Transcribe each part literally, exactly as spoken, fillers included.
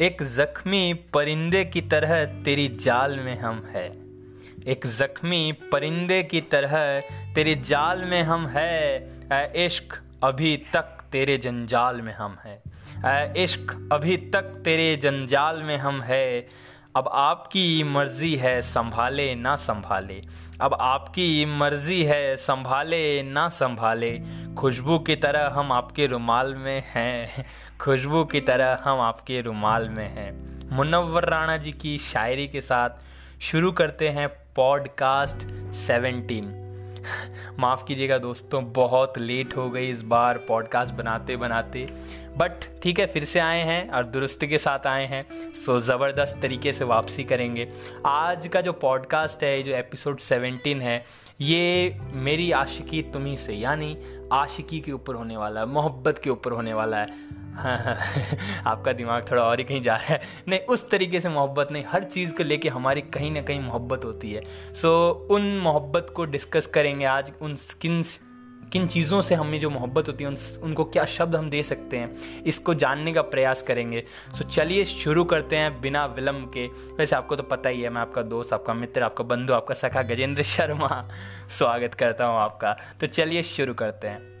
एक जख्मी परिंदे की तरह तेरी जाल में हम है, एक जख्मी परिंदे की तरह तेरी जाल में हम है। ऐ इश्क अभी तक तेरे जंजाल में हम है, ऐ इश्क अभी तक तेरे जंजाल में हम है। अब आपकी मर्जी है संभाले ना संभाले, अब आपकी मर्जी है संभाले ना संभाले। खुशबू की तरह हम आपके रुमाल में हैं, खुशबू की तरह हम आपके रुमाल में हैं। मुनव्वर राणा जी की शायरी के साथ शुरू करते हैं पॉडकास्ट सत्रह। माफ़ कीजिएगा दोस्तों, बहुत लेट हो गई इस बार पॉडकास्ट बनाते बनाते, बट ठीक है, फिर से आए हैं और दुरुस्ती के साथ आए हैं, सो ज़बरदस्त तरीके से वापसी करेंगे। आज का जो पॉडकास्ट है, जो एपिसोड सत्रह है, ये मेरी आशिकी तुम्हीं से, यानी आशिकी के ऊपर होने वाला है, मोहब्बत के ऊपर होने वाला है। हाँ हाँ, आपका दिमाग थोड़ा और ही कहीं जा रहा है। नहीं, उस तरीके से मोहब्बत नहीं, हर चीज़ को लेके हमारी कहीं ना कहीं मोहब्बत होती है। सो उन मोहब्बत को डिस्कस करेंगे आज, उन किन किन चीज़ों से हमें जो मोहब्बत होती है उन उनको क्या शब्द हम दे सकते हैं, इसको जानने का प्रयास करेंगे। सो चलिए शुरू करते हैं बिना विलम्ब के। वैसे आपको तो पता ही है, मैं आपका दोस्त, आपका मित्र, आपका बंधु, आपका सखा गजेंद्र शर्मा स्वागत करता हूँ आपका। तो चलिए शुरू करते हैं।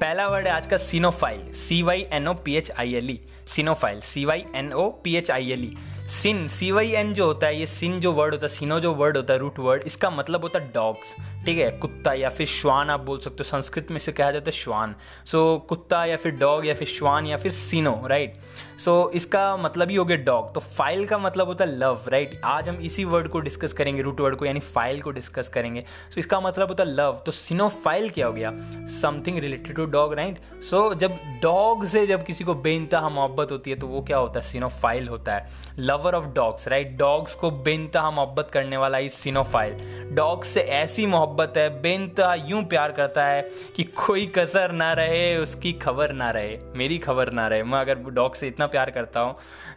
पहला वर्ड है आज का cynophile, C Y N O P H I L E, cynophile, C Y N O P H I L E. Cyn, C Y N जो होता है, ये सिन जो वर्ड होता है, सिनो जो वर्ड होता है, रूट वर्ड, इसका मतलब होता है डॉग्स, ठीक है, कुत्ता या फिर श्वान आप बोल सकते हो, संस्कृत में इसे कहा जाता है श्वान। सो so, कुत्ता या फिर डॉग या फिर श्वान या फिर सिनो, राइट। सो so, इसका मतलब ही हो गया डॉग। तो फाइल का मतलब होता है लव, राइट। आज हम इसी वर्ड को डिस्कस करेंगे, रूट वर्ड को, यानी फाइल को डिस्कस करेंगे। सो so, इसका मतलब होता है लव। तो सिनोफाइल क्या हो गया, something related to dog, right. So जब डॉग से जब किसी को बेइंतहा मोहब्बत होती है तो वो क्या होता है, सिनोफाइल होता है, lover of dogs, right. Dogs को बेइंतहा मोहब्बत करने वाला ही सिनोफाइल। डॉग्स से ऐसी मोहब्बत है, बेइंतहा यूं प्यार करता है कि कोई कसर ना रहे, उसकी खबर ना रहे, मेरी खबर ना रहे। मैं अगर डॉग से इतना प्यार करता हूँ,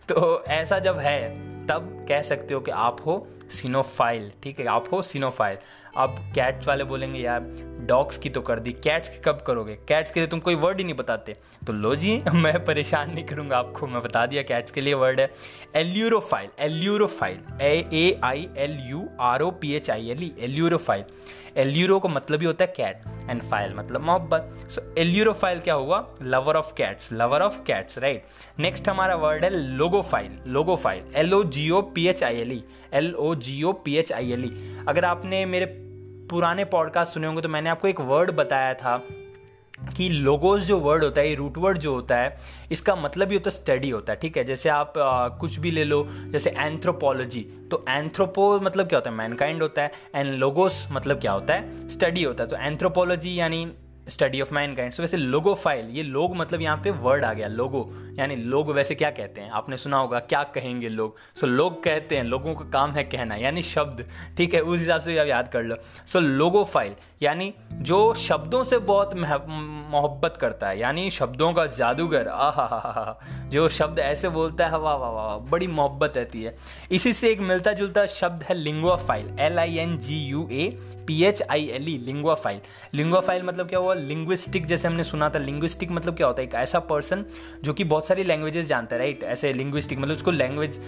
तो ऐसा जब है तब कह सकते हो कि आप हो सिनोफाइल, ठीक है, आप हो सिनोफाइल। अब कैट्स वाले बोलेंगे यार डॉग्स की तो कर दी, कैट्स की कब करोगे, कैट्स के लिए तुम कोई वर्ड ही नहीं बताते। तो लो जी, मैं परेशान नहीं करूँगा आपको, मैं बता दिया कैट्स के लिए वर्ड है ailurophile, ailurophile, A A I L U R O P H I L E, ailurophile. Ailuro का मतलब ही होता है कैट एंड फाइल मतलब मोहब्बत। सो एल्यूरोफाइल क्या हुआ, lover of cats, lover of cats, right. Next हमारा वर्ड है logophile, logophile, L O G O P H I L E, L O G O P H I L E. अगर आपने मेरे पुराने पॉडकास्ट सुने होंगे तो मैंने आपको एक वर्ड बताया था कि लोगोस जो वर्ड होता है, ये रूट वर्ड जो होता है, इसका मतलब ही होता है स्टडी होता है, ठीक है। जैसे आप आ, कुछ भी ले लो, जैसे एंथ्रोपोलॉजी, तो एंथ्रोपो मतलब क्या होता है, मैनकाइंड होता है, एंड लोगोस मतलब क्या होता है, स्टडी होता है। तो एंथ्रोपोलॉजी यानी स्टडी ऑफ मैनकाइंड। सो वैसे लोगोफाइल, ये लोग मतलब यहाँ पे वर्ड आ गया, लोगो यानी लोग। वैसे क्या कहते हैं, आपने सुना होगा क्या कहेंगे लोग, सो so, लोग कहते हैं, लोगों का काम है कहना, यानी शब्द, ठीक है, उस हिसाब से आप याद कर लो। सो so, लोगोफाइल यानी जो शब्दों से बहुत मोहब्बत करता है, यानी शब्दों का जादूगर, आहा, जो शब्द ऐसे बोलता है वाह वाह वाह, बड़ी मोहब्बत रहती है। इसी से एक मिलता जुलता शब्द है linguaphile, L I N G U A P H I L E, linguaphile. Linguaphile मतलब क्या हुआ, लिंग्विस्टिक, जैसे हमने सुना था। लिंग्विस्टिक मतलब क्या होता है, एक ऐसा पर्सन जो कि बहुत सारी लैंग्वेजेस जानता है, राइट। ऐसे लिंग्विस्टिक मतलब उसको लैंग्वेज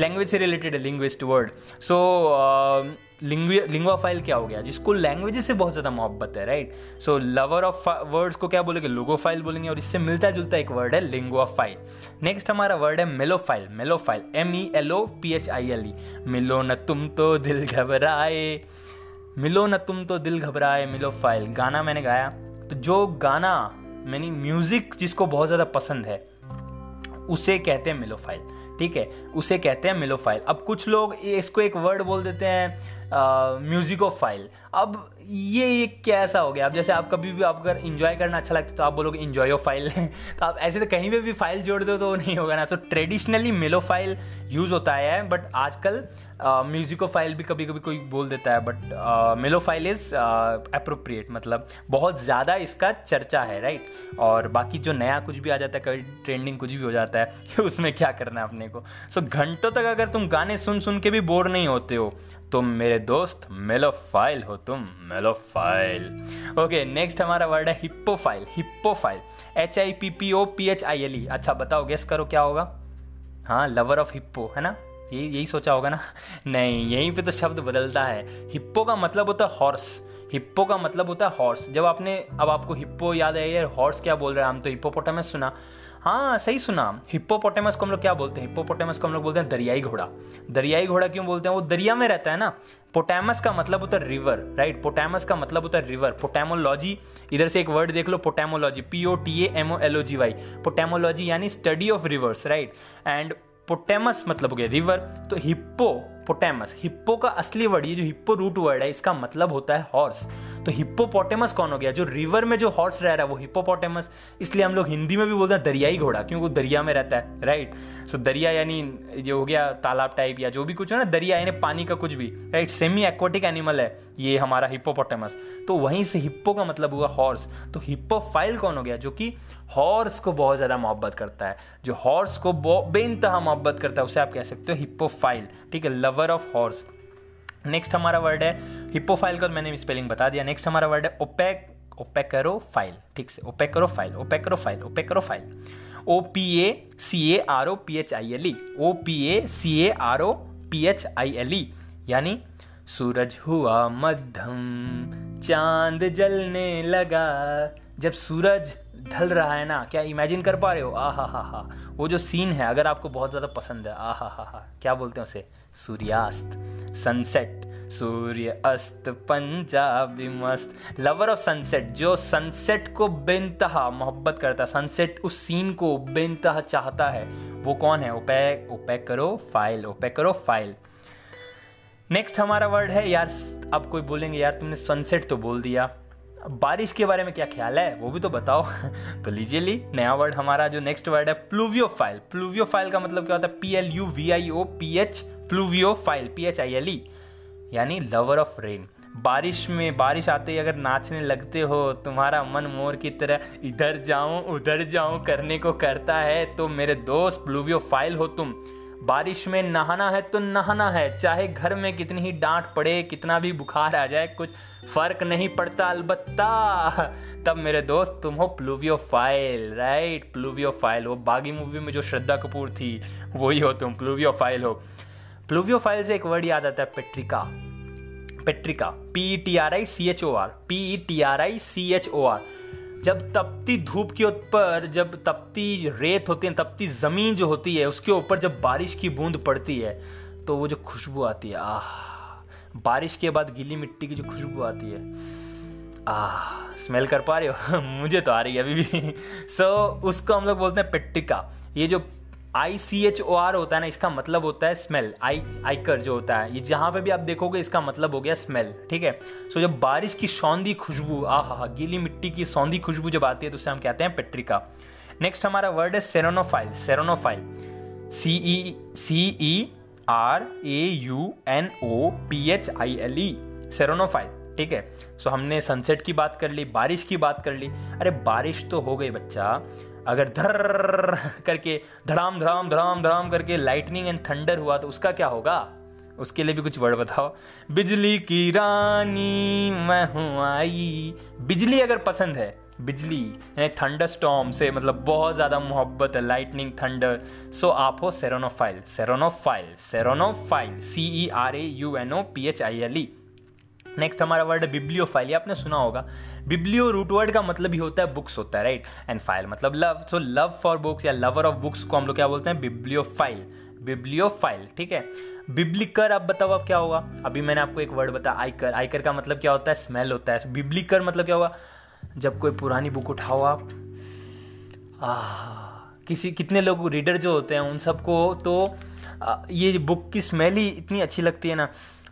लैंग्वेज से रिलेटेड है, लिंग्विस्ट वर्ड। सो लिंगुआफाइल क्या हो गया, जिसको लैंग्वेजेस से बहुत ज़्यादा मोहब्बत है, right. So lover of words को क्या बोलेंगे, लोगोफाइल बोलेंगे, और इससे मिलता जुलता एक वर्ड है लिंगुआफाइल। नेक्स्ट हमारा वर्ड है melophile, melophile, M E L O P H I L E, मिलो न तुम तो दिल घबराए, मिलो न तुम तो दिल घबराए, मेलोफाइल। गाना मैंने गाया, तो जो गाना मैंने म्यूज़िक जिसको बहुत ज़्यादा पसंद है उसे कहते हैं मेलोफाइल, ठीक है, उसे कहते हैं मेलोफाइल। अब कुछ लोग इसको एक वर्ड बोल देते हैं म्यूजिकोफाइल। अब ये एक कैसा हो गया, अब जैसे आप कभी भी, आप अगर इंजॉय करना अच्छा लगता है तो आप बोलोगे इंजॉयोफाइल तो आप ऐसे तो कहीं पे भी फाइल जोड़ दो तो नहीं होगा ना। तो ट्रेडिशनली मेलोफाइल यूज़ होता है, बट आजकल म्यूजिकोफाइल भी कभी कभी कोई बोल देता है, बट मेलोफाइल इज़ अप्रोप्रिएट, मतलब बहुत ज़्यादा इसका चर्चा है, राइट। और बाकी जो नया कुछ भी आ जाता है, कभी ट्रेंडिंग कुछ भी हो जाता है, उसमें क्या करना है अपने को। सो घंटों तक अगर तुम गाने सुन सुन के भी बोर नहीं होते हो, तुम मेरे दोस्त मेलोफाइल हो, तुम मेलोफाइल। ओके, नेक्स्ट हमारा वर्ड है hippophile, hippophile, H I P P O P H I L E. अच्छा बताओ, गेस करो क्या होगा, हाँ, लवर ऑफ हिप्पो, है ना, यही यही सोचा होगा ना। नहीं, यहीं पे तो शब्द बदलता है। हिप्पो का मतलब होता है हॉर्स, हिप्पो का मतलब होता है हॉर्स। जब आपने, अब आपको हिप्पो याद आया, यार हॉर्स क्या बोल रहे हैं, हम तो हिप्पोपोटामस सुना। हाँ, सही सुना, हिप्पोपोटामस को हम लोग क्या बोलते हैं, हिप्पोपोटामस को हम लोग बोलते हैं दरियाई घोड़ा। दरियाई घोड़ा क्यों बोलते हैं, वो दरिया में रहता है ना। पोटामस का मतलब होता है रिवर, राइट, पोटामस का मतलब होता है रिवर। पोटामोलॉजी, इधर से एक वर्ड देख लो, potamology, P O T A M O L O ji Y, potamology यानी study of rivers, right. And potamus मतलब हो गया रिवर। तो हिप्पो पोटामस, हिप्पो का असली वर्ड, ये जो हिप्पो रूट वर्ड है, इसका मतलब होता है हॉर्स। तो हिप्पोपोटामस कौन हो गया, जो रिवर में जो हॉर्स रह रहा है वो हिप्पोपोटामस। इसलिए हम लोग हिंदी में भी बोलते हैं दरियाई घोड़ा, क्योंकि वो दरिया में रहता है, राइट। सो दरिया यानी जो हो गया तालाब टाइप या जो भी कुछ हो ना, दरिया यानी पानी का कुछ भी, राइट। सेमी एक्वाटिक एनिमल है ये हमारा हिप्पोपोटामस। तो वहीं से हिप्पो का मतलब हुआ हॉर्स। तो हिप्पोफाइल कौन हो गया, जो कि हॉर्स को बहुत ज़्यादा मोहब्बत करता है, जो हॉर्स को बेइंतहा मोहब्बत करता है, उसे आप कह सकते हो हिप्पोफाइल, ठीक है, लवर ऑफ हॉर्स। नेक्स्ट हमारा वर्ड है, हिप्पोफाइल का मैंने स्पेलिंग बता दिया। नेक्स्ट हमारा वर्ड है ओपेक ओपेकरोफाइल, ठीक से, opacarophile opacarophile opacarophile O P A C A R O P H I L E, O P A C A R O P H I L E, यानी सूरज हुआ मध्यम, चांद जलने लगा। जब सूरज ढल रहा है ना, क्या इमेजिन कर पा रहे हो, आ हा हा हा, वो जो सीन है, अगर आपको बहुत ज़्यादा पसंद है, आ हा हा हा, क्या बोलते हैं उसे, सूर्यास्त, सनसेट, सूर्य अस्त, पंजाबी मस्त, लवर ऑफ सनसेट, जो सनसेट को बेनतहा मोहब्बत करता है, सनसेट उस सीन को बेनतहा चाहता है, वो कौन है, ओपैक ओपेकरोफाइल ओपेकरोफाइल। नेक्स्ट हमारा वर्ड है, यार आप कोई बोलेंगे यार तुमने सनसेट तो बोल दिया, बारिश के बारे में क्या ख्याल है वो भी तो बताओ। तो लीजिए ली नया वर्ड हमारा जो नेक्स्ट वर्ड है, प्लूवियोफाइल। प्लूवियोफाइल का मतलब क्या होता है, P L U V I O P H, pluviophile P H I L E, यानी लवर ऑफ रेन। बारिश में, बारिश आते ही अगर नाचने लगते हो, तुम्हारा मन मोर की तरह इधर जाऊं उधर जाऊं करने को करता है, तो मेरे दोस्त प्लूवियोफाइल हो तुम। बारिश में नहाना है तो नहाना है, चाहे घर में कितनी ही डांट पड़े, कितना भी बुखार आ जाए, कुछ फर्क नहीं पड़ता अलबत्ता, तब मेरे दोस्त तुम हो प्लूवियोफाइल, राइट, प्लूवियोफाइल। वो बागी मूवी में जो श्रद्धा कपूर थी, वही हो तुम, प्लूवियोफाइल हो। प्लूवियोफाइल से एक वर्ड याद आता है, petrichor, petrichor, P T R I C H O R, P T R I C H O R. जब तपती धूप के ऊपर, जब तपती रेत होती है, तपती ज़मीन जो होती है, उसके ऊपर जब बारिश की बूंद पड़ती है, तो वो जो खुशबू आती है, आह, बारिश के बाद गीली मिट्टी की जो खुशबू आती है, आह, स्मेल कर पा रहे हो, मुझे तो आ रही है अभी भी। सो so, उसको हम लोग बोलते हैं पेट्रिका। ये जो आई सी एच ओ आर होता है ना, इसका मतलब होता है स्मेल, आई आइकर जो होता है, ये जहाँ पे भी आप देखोगे इसका मतलब हो गया स्मेल, ठीक है। सो जब बारिश की सौंधी खुशबू, आहा, गीली मिट्टी की सौंधी खुशबू जब आती है, तो उसे हम कहते हैं पेट्रिका। नेक्स्ट हमारा वर्ड है ceraunophile, ceraunophile, C E C E R A U N O P H I L E, ceraunophile, ठीक है। सो हमने सनसेट की बात कर ली, बारिश की बात कर ली, अरे बारिश तो हो गई बच्चा, अगर धर करके धड़ाम धड़ाम धड़ाम धड़ाम करके लाइटनिंग एंड थंडर हुआ तो उसका क्या होगा, उसके लिए भी कुछ वर्ड बताओ। बिजली की रानी मैं हूँ आई, बिजली अगर पसंद है, बिजली यानी थंडर स्टॉर्म से मतलब बहुत ज़्यादा मोहब्बत है, लाइटनिंग, थंडर। सो आप हो ceraunophile ceraunophile ceraunophile C E R A U N O P H I L E. Next हमारा वर्ड है बिब्लियोफाइल, ये आपने सुना होगा। बिब्लियो रूट वर्ड का मतलब ही होता है बुक्स होता है, राइट, एंड फाइल मतलब love. So love for books या लवर ऑफ बुक्स को हम लोग क्या बोलते हैं, बिब्लियोफाइल बिब्लियोफाइल, ठीक है। बिब्लिकर, आप बताओ अब क्या होगा, अभी मैंने आपको एक वर्ड बताया आइकर, आइकर का मतलब क्या होता है, स्मेल होता है। बिब्लिकर मतलब क्या होगा, जब कोई पुरानी बुक उठाओ आप, आह, किसी कितने लोग रीडर जो होते हैं उन सबको तो आ, ये बुक की स्मेल ही इतनी अच्छी लगती है ना,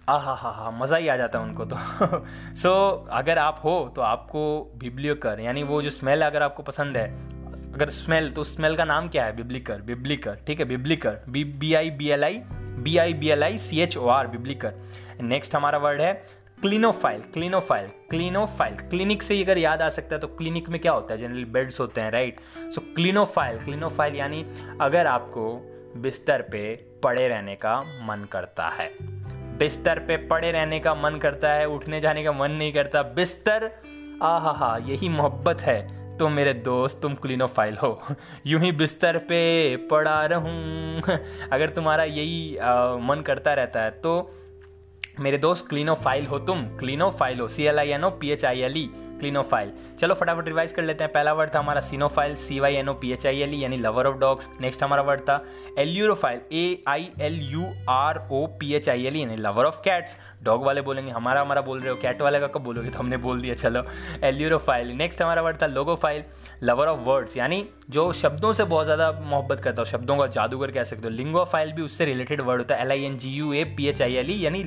आ हा हा हा, मज़ा ही आ जाता है उनको तो। सो so, अगर आप हो तो आपको बिब्लियोकर यानी वो जो स्मेल अगर आपको पसंद है, अगर स्मेल तो स्मेल का नाम क्या है, बिब्लिकर, बिब्लिकर, ठीक है, biblichor, B B I B L I B I B L I C H O R, biblichor. Next हमारा वर्ड है क्लिनोफाइल, क्लिनोफाइल, क्लिनोफाइल, क्लिनिक से अगर याद आ सकता है तो क्लिनिक में क्या होता है, जनरली बेड्स होते हैं, राइट। सो क्लिनोफाइल, क्लिनोफाइल यानी अगर आपको बिस्तर पे पड़े रहने का मन करता है, बिस्तर पे पड़े रहने का मन करता है, उठने जाने का मन नहीं करता, बिस्तर, आहा हा, यही मोहब्बत है, तुम मेरे दोस्त तुम क्लिनोफाइल हो। यूं ही बिस्तर पे पड़ा रहूं। अगर तुम्हारा यही आ, मन करता रहता है तो मेरे दोस्त क्लिनोफाइल हो, तुम क्लिनोफाइल हो, C L I N O P H I L E, clinophile. चलो फटाफट रिवाइज कर लेते हैं। पहला वर्ड था हमारा cynophile, C Y N O P H I L E, यानी लवर ऑफ डॉग्स। नेक्स्ट हमारा वर्ड था ailurophile, A I L U R O P H I L E, यानी लवर ऑफ कैट्स। डॉग वाले बोलेंगे हमारा हमारा बोल रहे हो, कैट वाले का कब बोलोगे, तो हमने बोल दिया, चलो एल्यूरोफाइल। नेक्स्ट हमारा वर्ड था लोगोफाइल, लवर ऑफ वर्ड्स, यानी जो शब्दों से बहुत ज़्यादा मोहब्बत करता हो, शब्दों का जादूगर कह सकते हो। लिंगुआफाइल भी उससे रिलेटेड वर्ड होता है, L I N G U A P H I L E, यानी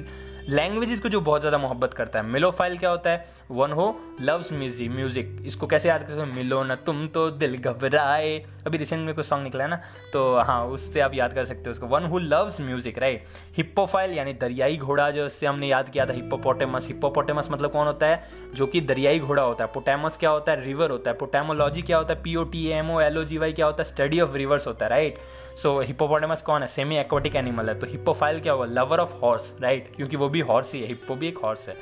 लैंग्वेजेस को जो बहुत ज़्यादा मोहब्बत करता है। मेलोफाइल क्या होता है, वन हो लव्स म्यूजिक, म्यूजिक इसको कैसे याद कर सकते हो, मिलो ना तुम तो दिल घबराए, अभी रिसेंट में कुछ सॉन्ग निकला है ना, तो हाँ उससे आप याद कर सकते हो उसको, one who loves music, right. Hippophile यानी दरियाई घोड़ा, जो इससे हमने याद किया था हिप्पोपोटेमस। हिप्पोपोटेमस मतलब कौन होता है, जो कि दरियाई घोड़ा होता है। पोटेमस क्या होता है, रिवर होता है। पोटामोलॉजी क्या होता है, P O T A O L O ji G Y होता है, स्टडी ऑफ रिवर्स होता है, राइट। सो हिप्पोपोटेमस कौन है, सेमी एक्वाटिक एनिमल है। तो हिप्पोफाइल क्या होगा, लवर ऑफ हॉर्स, राइट, क्योंकि वो भी हॉर्स ही है, हिप्पो भी एक हॉर्स है।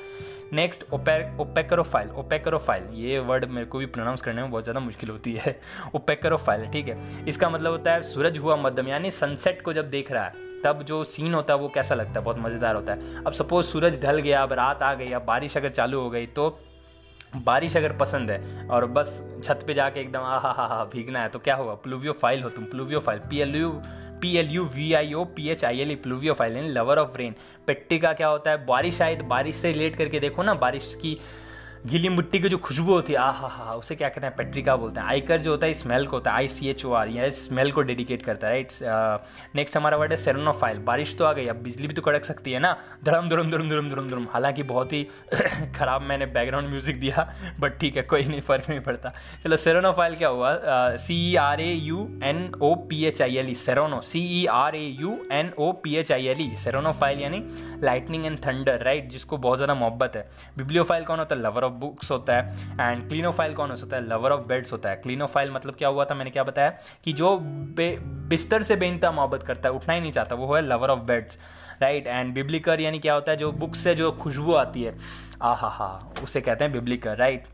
नेक्स्ट ओपेकरोफाइल, ओपेकरोफाइल ये वर्ड मेरे को भी प्रोनाउंस करने में बहुत ज़्यादा मुश्किल होती है, ओपेकरोफाइल, ठीक है। इसका मतलब होता है सूरज हुआ मध्यम, यानी सनसेट को जब देख रहा है तब जो सीन होता है वो कैसा लगता है, बहुत मज़ेदार होता है। अब सपोज सूरज ढल गया, अब रात आ गई, अब बारिश अगर चालू हो गई, तो बारिश अगर पसंद है और बस छत पे जाके एकदम आ हा हा हा भीगना है, तो क्या होगा, प्लूवियोफाइल हो तुम, pluviophile, P L U P L U V I O P H I L E, pluviophile यानी लवर ऑफ रेन। पेट्रिका क्या होता है, बारिश आए, तो बारिश से रिलेट करके देखो ना, बारिश की गीली मिट्टी की जो खुशबू होती है, आ हा हा, उसे क्या कहते हैं, पेट्रिका बोलते हैं। आइकर जो होता है स्मेल को होता है, I C H O R, यह स्मेल को डेडिकेट करता है, राइट। नेक्स्ट हमारा वर्ड है सेरोनोफाइल, बारिश तो आ गई, अब बिजली भी तो कड़क सकती है ना, धड़म धुरम धुरम धुरम धुरम धुरम, हालांकि बहुत ही खराब मैंने बैकग्राउंड म्यूजिक दिया, बट ठीक है, कोई नहीं, फर्क नहीं पड़ता। चलो सेरोनोफाइल क्या हुआ, C E R A U N O P H I L E, cerauno, C E R A U N O P H I L E, ceraunophile यानी लाइटनिंग एंड थंडर, राइट, जिसको बहुत ज़्यादा मोहब्बत है। Bibliophile कौन होता है, lover books होता है। एंड क्लिनोफाइल कौन होता है, लवर ऑफ बेड्स होता है। क्लिनोफाइल मतलब क्या हुआ था, मैंने क्या बताया कि जो बिस्तर से बेइंतहा मोहब्बत करता है, उठना ही नहीं चाहता, वो है lover of beds, right. And biblichor यानी क्या होता है, जो बुक से जो खुशबू आती है, आ हा हा, उसे कहते हैं biblichor, right.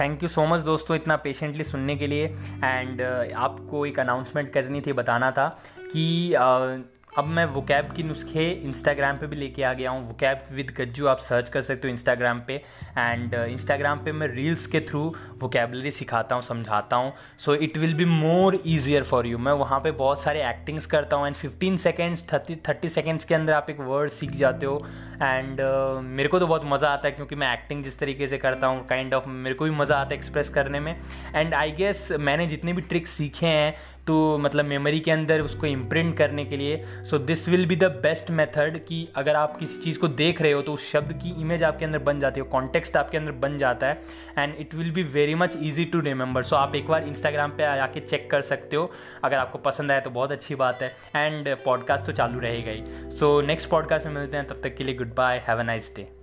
Thank you so much दोस्तों इतना पेशेंटली सुनने के लिए। एंड uh, आपको एक अनाउंसमेंट करनी थी, बताना था कि uh, अब मैं वोकैब की नुस्खे इंस्टाग्राम पे भी लेके आ गया हूँ। वोकैब विद गज्जू आप सर्च कर सकते हो इंस्टाग्राम पे। एंड इंस्टाग्राम पे मैं रील्स के थ्रू वोकैबलरी सिखाता हूँ, समझाता हूँ। So it will be more easier for you. मैं वहाँ पे बहुत सारे एक्टिंग्स करता हूँ and fifteen seconds thirty thirty seconds के अंदर आप एक वर्ड सीख जाते हो। एंड uh, मेरे को तो बहुत मज़ा आता है, क्योंकि मैं एक्टिंग जिस तरीके से करता हूँ, काइंड ऑफ मेरे को भी मज़ा आता है एक्सप्रेस करने में। एंड आई गेस मैंने जितने भी ट्रिक्स सीखे हैं, तो मतलब मेमोरी के अंदर उसको इम्प्रिंट करने के लिए, so this will be the best method कि अगर आप किसी चीज़ को देख रहे हो तो उस शब्द की इमेज आपके अंदर बन जाती है, कॉन्टेक्स्ट आपके अंदर बन जाता है, and it will be very much easy to remember. So आप एक बार इंस्टाग्राम पे आके चेक कर सकते हो, अगर आपको पसंद आए तो बहुत अच्छी बात है। एंड पॉडकास्ट तो चालू रहेगा ही। सो नेक्स्ट पॉडकास्ट में मिलते हैं, तब तक के लिए good bye, have a nice day.